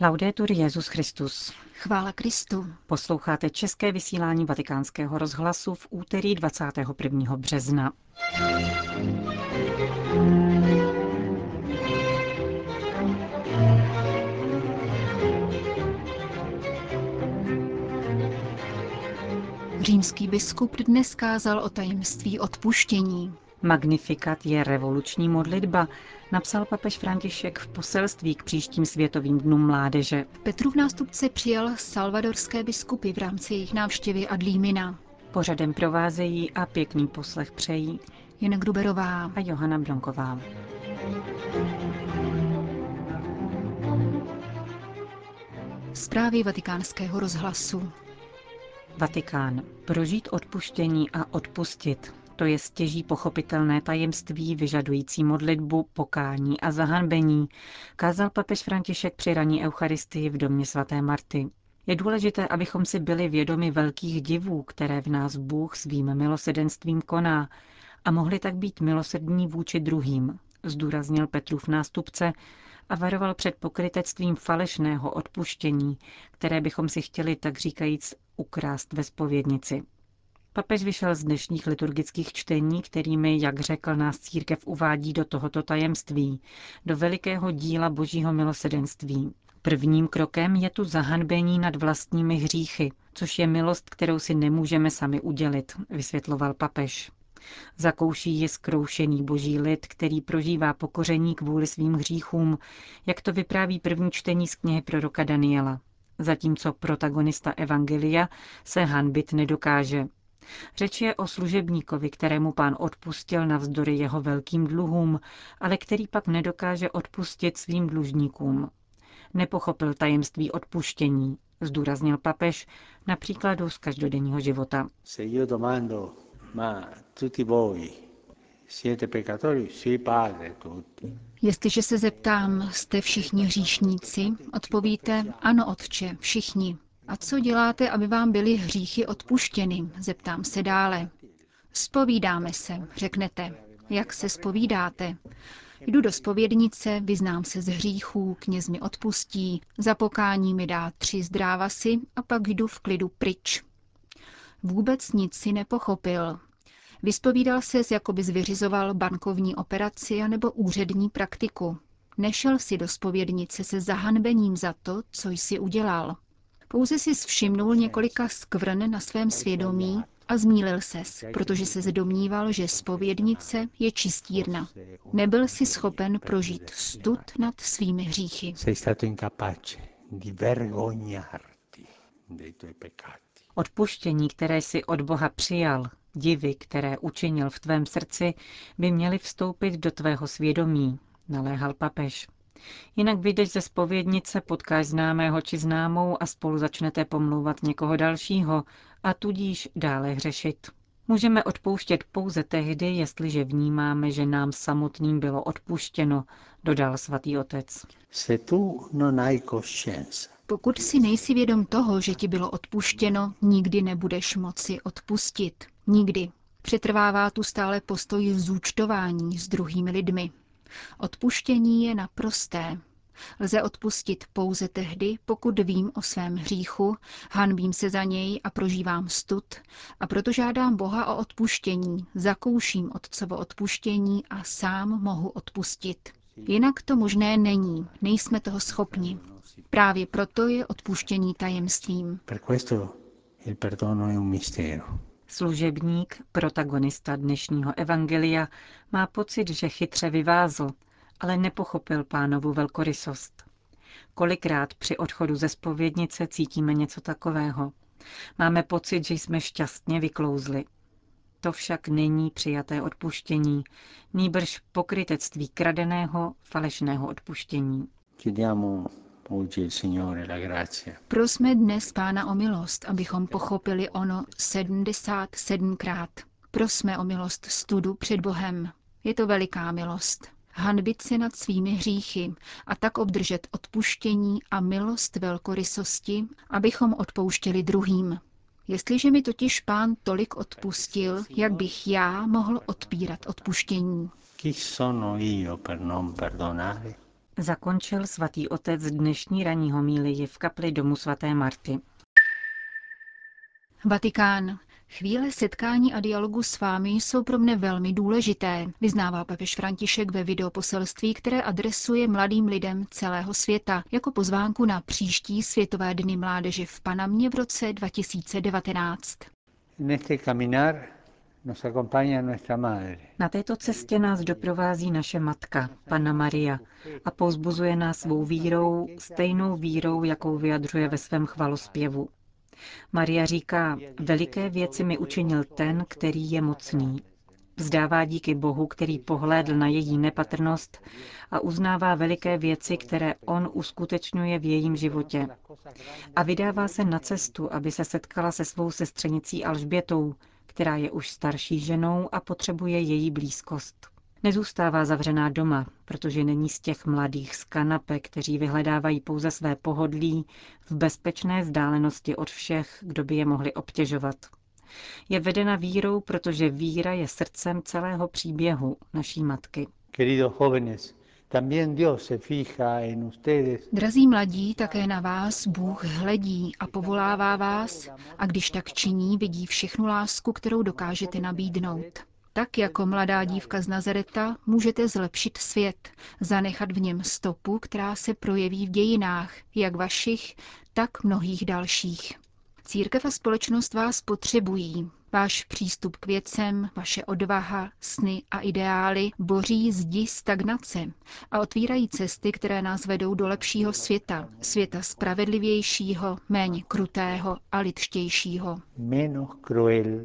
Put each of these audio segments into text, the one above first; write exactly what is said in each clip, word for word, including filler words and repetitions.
Laudetur Jesus Christus. Chvála Kristu. Posloucháte české vysílání Vatikánského rozhlasu v úterý dvacátého prvního března. Římský biskup dnes kázal o tajemství odpuštění. Magnificat je revoluční modlitba, napsal papež František v poselství k příštím světovým dnům mládeže. Petrův nástupce přijal salvadorské biskupy v rámci jejich návštěvy Adlímina. Pořadem provázejí a pěkný poslech přejí Jana Gruberová a Johana Bronková. Zprávy Vatikánského rozhlasu. Vatikán. Prožít odpuštění a odpustit. To je stěží pochopitelné tajemství vyžadující modlitbu, pokání a zahanbení, kázal papež František při ranní eucharistii v domě svaté Marty. Je důležité, abychom si byli vědomi velkých divů, které v nás Bůh svým milosrdenstvím koná, a mohli tak být milosrdní vůči druhým, zdůraznil Petrův nástupce a varoval před pokrytectvím falešného odpuštění, které bychom si chtěli, tak říkajíc, ukrást ve zpovědnici. Papež vyšel z dnešních liturgických čtení, kterými, jak řekl, nás církev uvádí do tohoto tajemství, do velikého díla božího milosrdenství. Prvním krokem je tu zahanbení nad vlastními hříchy, což je milost, kterou si nemůžeme sami udělit, vysvětloval papež. Zakouší je zkroušený boží lid, který prožívá pokoření kvůli svým hříchům, jak to vypráví první čtení z knihy proroka Daniela. Zatímco protagonista evangelia se hanbit nedokáže. Řeč je o služebníkovi, kterému Pán odpustil navzdory jeho velkým dluhům, ale který pak nedokáže odpustit svým dlužníkům. Nepochopil tajemství odpuštění, zdůraznil papež na příkladu z každodenního života. Jestliže se zeptám, jste všichni hříšníci, odpovíte, ano, otče, všichni. A co děláte, aby vám byly hříchy odpuštěny? Zeptám se dále. Zpovídáme se, řeknete. Jak se zpovídáte? Jdu do zpovědnice, vyznám se z hříchů, kněz mi odpustí, za pokání mi dá tři zdrávasy a pak jdu v klidu pryč. Vůbec nic si nepochopil. Vyspovídal ses, jako bys vyřizoval bankovní operaci anebo úřední praktiku. Nešel si do zpovědnice se zahanbením za to, co jsi udělal. Pouze si všimnul několika skvrn na svém svědomí a zmýlil ses, protože se domníval, že zpovědnice je čistírna. Nebyl si schopen prožít stud nad svými hříchy. Odpuštění, které si od Boha přijal, divy, které učinil v tvém srdci, by měly vstoupit do tvého svědomí, naléhal papež. Jinak vyjdeš ze zpovědnice, potkáš známého či známou a spolu začnete pomlouvat někoho dalšího a tudíž dále hřešit. Můžeme odpouštět pouze tehdy, jestliže vnímáme, že nám samotným bylo odpuštěno, dodal svatý otec. Pokud si nejsi vědom toho, že ti bylo odpuštěno, nikdy nebudeš moci odpustit. Nikdy. Přetrvává tu stále postoj zúčtování s druhými lidmi. Odpuštění je naprosté. Lze odpustit pouze tehdy, pokud vím o svém hříchu, hanbím se za něj a prožívám stud, a proto žádám Boha o odpuštění, zakouším otcovo odpuštění a sám mohu odpustit. Jinak to možné není, nejsme toho schopni. Právě proto je odpuštění tajemstvím. Služebník, protagonista dnešního evangelia, má pocit, že chytře vyvázl, ale nepochopil Pánovu velkorysost. Kolikrát při odchodu ze zpovědnice cítíme něco takového. Máme pocit, že jsme šťastně vyklouzli. To však není přijaté odpuštění, nýbrž pokrytectví kradeného, falešného odpuštění. Čidíamo. Prosme dnes Pána o milost, abychom pochopili ono sedmdesát sedmkrát. Prosme o milost studu před Bohem. Je to veliká milost. Hanbit se nad svými hříchy a tak obdržet odpuštění a milost velkorysosti, abychom odpouštěli druhým. Jestliže mi totiž Pán tolik odpustil, jak bych já mohl odpírat odpuštění? Zakončil svatý otec dnešní ranní homílii v kapli domu svaté Marty. Vatikán. Chvíle setkání a dialogu s vámi jsou pro mne velmi důležité, vyznává papež František ve videoposelství, které adresuje mladým lidem celého světa, jako pozvánku na příští Světové dny mládeže v Panamě v roce dva tisíce devatenáct. Na této cestě nás doprovází naše matka, Panna Maria, a povzbuzuje nás svou vírou, stejnou vírou, jakou vyjadřuje ve svém chvalospěvu. Maria říká, veliké věci mi učinil ten, který je mocný. Vzdává díky Bohu, který pohlédl na její nepatrnost a uznává veliké věci, které on uskutečňuje v jejím životě. A vydává se na cestu, aby se setkala se svou sestřenicí Alžbětou, která je už starší ženou a potřebuje její blízkost. Nezůstává zavřená doma, protože není z těch mladých z kanape, kteří vyhledávají pouze své pohodlí v bezpečné vzdálenosti od všech, kdo by je mohli obtěžovat. Je vedena vírou, protože víra je srdcem celého příběhu naší matky. Drazí mladí, také na vás Bůh hledí a povolává vás, a když tak činí, vidí všechnu lásku, kterou dokážete nabídnout. Tak jako mladá dívka z Nazareta můžete zlepšit svět, zanechat v něm stopu, která se projeví v dějinách, jak vašich, tak mnohých dalších. Církev a společnost vás potřebují. Váš přístup k věcem, vaše odvaha, sny a ideály boří zdi stagnace a otvírají cesty, které nás vedou do lepšího světa, světa spravedlivějšího, méně krutého a lidštějšího. Menos cruel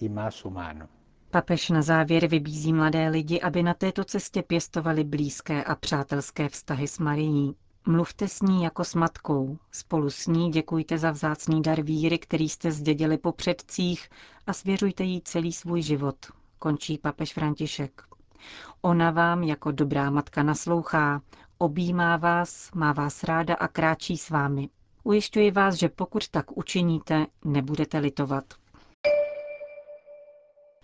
y más humano. Papež na závěr vybízí mladé lidi, aby na této cestě pěstovali blízké a přátelské vztahy s Marií. Mluvte s ní jako s matkou, spolu s ní děkujte za vzácný dar víry, který jste zdědili po předcích, a svěřujte jí celý svůj život, končí papež František. Ona vám jako dobrá matka naslouchá, objímá vás, má vás ráda a kráčí s vámi. Ujišťuji vás, že pokud tak učiníte, nebudete litovat.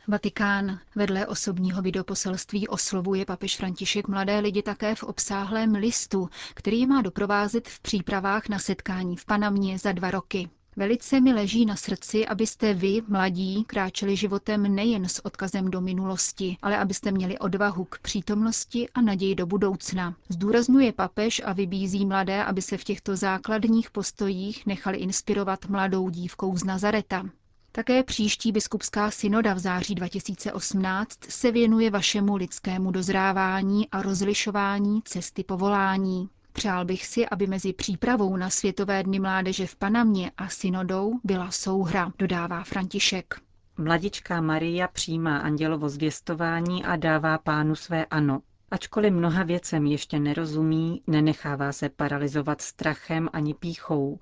Vatikán. Vedle osobního videoposelství oslovuje papež František mladé lidi také v obsáhlém listu, který má doprovázet v přípravách na setkání v Panamě za dva roky. Velice mi leží na srdci, abyste vy, mladí, kráčeli životem nejen s odkazem do minulosti, ale abyste měli odvahu k přítomnosti a naději do budoucna. Zdůrazňuje papež a vybízí mladé, aby se v těchto základních postojích nechali inspirovat mladou dívkou z Nazareta. Také příští biskupská synoda v září dva tisíce osmnáct se věnuje vašemu lidskému dozrávání a rozlišování cesty povolání. Přál bych si, aby mezi přípravou na Světové dny mládeže v Panamě a synodou byla souhra, dodává František. Mladička Maria přijímá andělovo zvěstování a dává Pánu své ano. Ačkoliv mnoha věcem ještě nerozumí, nenechává se paralizovat strachem ani pýchou.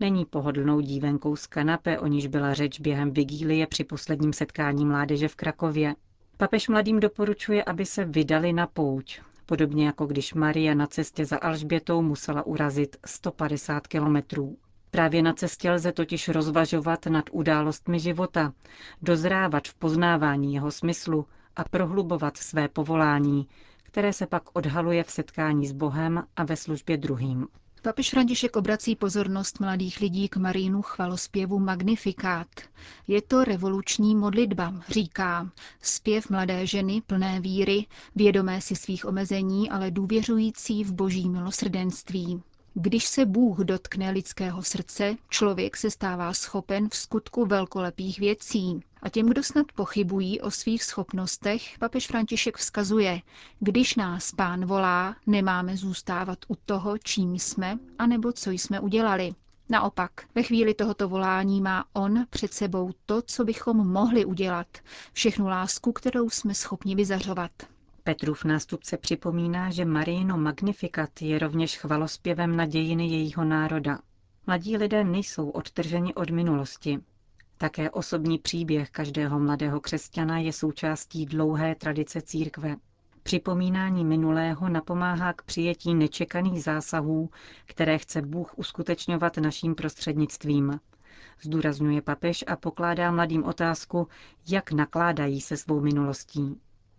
Není pohodlnou dívenkou z kanape, o níž byla řeč během vigílie při posledním setkání mládeže v Krakově. Papež mladým doporučuje, aby se vydali na pouť, podobně jako když Maria na cestě za Alžbětou musela urazit sto padesát kilometrů. Právě na cestě lze totiž rozvažovat nad událostmi života, dozrávat v poznávání jeho smyslu a prohlubovat své povolání, které se pak odhaluje v setkání s Bohem a ve službě druhým. Papež František obrací pozornost mladých lidí k Marinu chvalospěvu Magnificat. Je to revoluční modlitba, říká. Zpěv mladé ženy, plné víry, vědomé si svých omezení, ale důvěřující v boží milosrdenství. Když se Bůh dotkne lidského srdce, člověk se stává schopen v skutku velkolepých věcí. A těm, kdo snad pochybují o svých schopnostech, papež František vzkazuje, když nás Pán volá, nemáme zůstávat u toho, čím jsme, anebo co jsme udělali. Naopak, ve chvíli tohoto volání má on před sebou to, co bychom mohli udělat, všechnu lásku, kterou jsme schopni vyzařovat. Petrův nástupce připomíná, že Marino Magnificat je rovněž chvalospěvem na dějiny jejího národa. Mladí lidé nejsou odtrženi od minulosti. Také osobní příběh každého mladého křesťana je součástí dlouhé tradice církve. Připomínání minulého napomáhá k přijetí nečekaných zásahů, které chce Bůh uskutečňovat naším prostřednictvím. Zdůrazňuje papež a pokládá mladým otázku, jak nakládají se svou minulostí.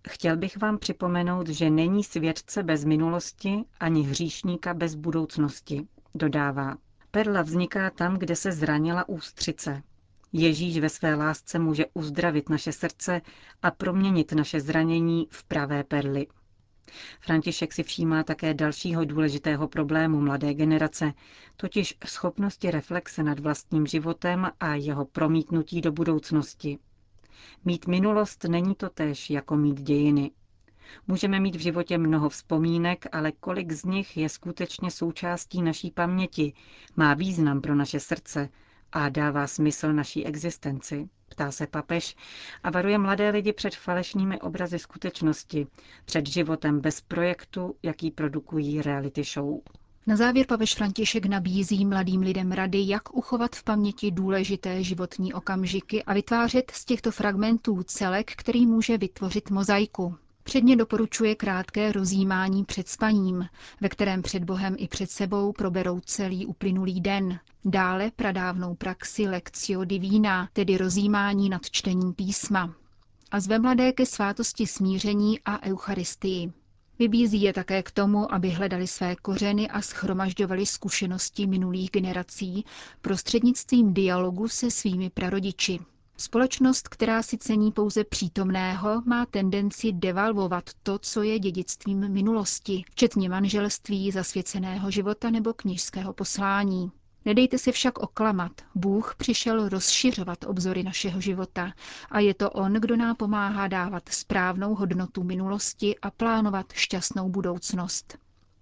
Chtěl bych vám připomenout, že není světce bez minulosti ani hříšníka bez budoucnosti, dodává. Perla vzniká tam, kde se zranila ústřice. Ježíš ve své lásce může uzdravit naše srdce a proměnit naše zranění v pravé perly. František si všímá také dalšího důležitého problému mladé generace, totiž schopnosti reflexe nad vlastním životem a jeho promítnutí do budoucnosti. Mít minulost není totéž jako mít dějiny. Můžeme mít v životě mnoho vzpomínek, ale kolik z nich je skutečně součástí naší paměti, má význam pro naše srdce a dává smysl naší existenci, ptá se papež a varuje mladé lidi před falešnými obrazy skutečnosti, před životem bez projektu, jaký produkují reality show. Na závěr papež František nabízí mladým lidem rady, jak uchovat v paměti důležité životní okamžiky a vytvářet z těchto fragmentů celek, který může vytvořit mozaiku. Předně doporučuje krátké rozjímání před spaním, ve kterém před Bohem i před sebou proberou celý uplynulý den. Dále pradávnou praxi Lectio Divina, tedy rozjímání nad čtením písma. A zve mladé ke svátosti smíření a eucharistii. Vybízí je také k tomu, aby hledali své kořeny a shromažďovali zkušenosti minulých generací prostřednictvím dialogu se svými prarodiči. Společnost, která si cení pouze přítomného, má tendenci devalvovat to, co je dědictvím minulosti, včetně manželství, zasvěceného života nebo kněžského poslání. Nedejte se však oklamat, Bůh přišel rozšiřovat obzory našeho života a je to on, kdo nám pomáhá dávat správnou hodnotu minulosti a plánovat šťastnou budoucnost.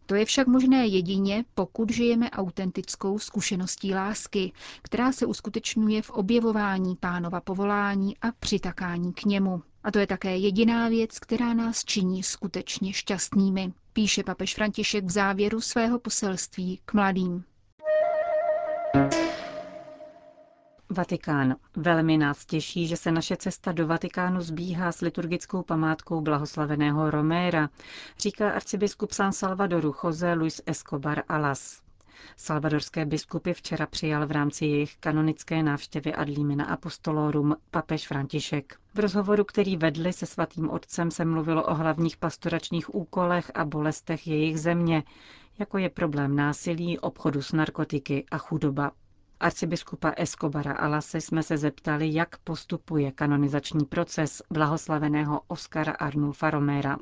To je však možné jedině, pokud žijeme autentickou zkušeností lásky, která se uskutečňuje v objevování Pánova povolání a přitakání k němu. A to je také jediná věc, která nás činí skutečně šťastnými, píše papež František v závěru svého poselství k mladým. Vatikán. Velmi nás těší, že se naše cesta do Vatikánu zbíhá s liturgickou památkou blahoslaveného Romera, říká arcibiskup San Salvadoru José Luis Escobar Alas. Salvadorské biskupy včera přijal v rámci jejich kanonické návštěvy ad limina apostolorum papež František. V rozhovoru, který vedli se svatým otcem, se mluvilo o hlavních pastoračních úkolech a bolestech jejich země, jako je problém násilí, obchodu s narkotiky a chudoba. Arcibiskupa Escobara Alase jsme se zeptali, jak postupuje kanonizační proces blahoslaveného Oscara Arnulfa Romera.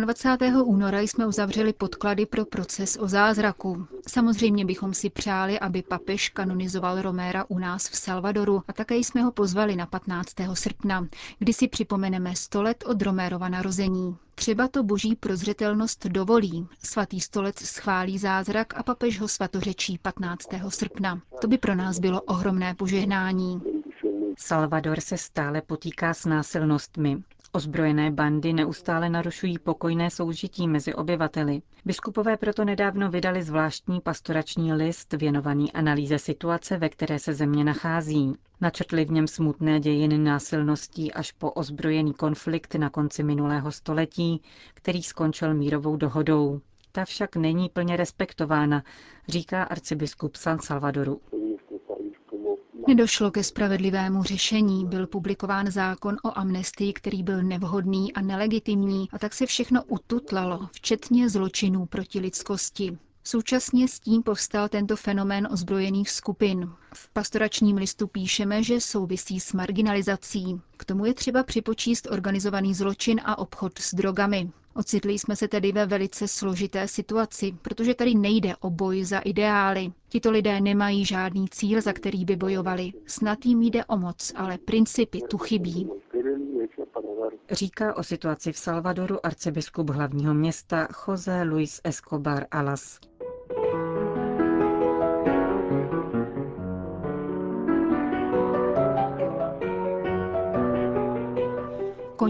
dvacátého osmého února jsme uzavřeli podklady pro proces o zázraku. Samozřejmě bychom si přáli, aby papež kanonizoval Romera u nás v Salvadoru a také jsme ho pozvali na patnáctého srpna, kdy si připomeneme sto let od Romerova narození. Třeba to boží prozřetelnost dovolí. Svatý stolec schválí zázrak a papež ho svatořečí patnáctého srpna. To by pro nás bylo ohromné požehnání. Salvador se stále potýká s násilnostmi. Ozbrojené bandy neustále narušují pokojné soužití mezi obyvateli. Biskupové proto nedávno vydali zvláštní pastorační list věnovaný analýze situace, ve které se země nachází. Načrtli v něm smutné dějiny násilností až po ozbrojený konflikt na konci minulého století, který skončil mírovou dohodou. Ta však není plně respektována, říká arcibiskup San Salvadoru. Nedošlo ke spravedlivému řešení, byl publikován zákon o amnestii, který byl nevhodný a nelegitimní, a tak se všechno ututlalo, včetně zločinů proti lidskosti. Současně s tím povstal tento fenomén ozbrojených skupin. V pastoračním listu píšeme, že souvisí s marginalizací. K tomu je třeba připočíst organizovaný zločin a obchod s drogami. Ocitli jsme se tedy ve velice složité situaci, protože tady nejde o boj za ideály. Tito lidé nemají žádný cíl, za který by bojovali. Snad jim jde o moc, ale principy tu chybí. Říká o situaci v Salvadoru arcibiskup hlavního města José Luis Escobar Alas.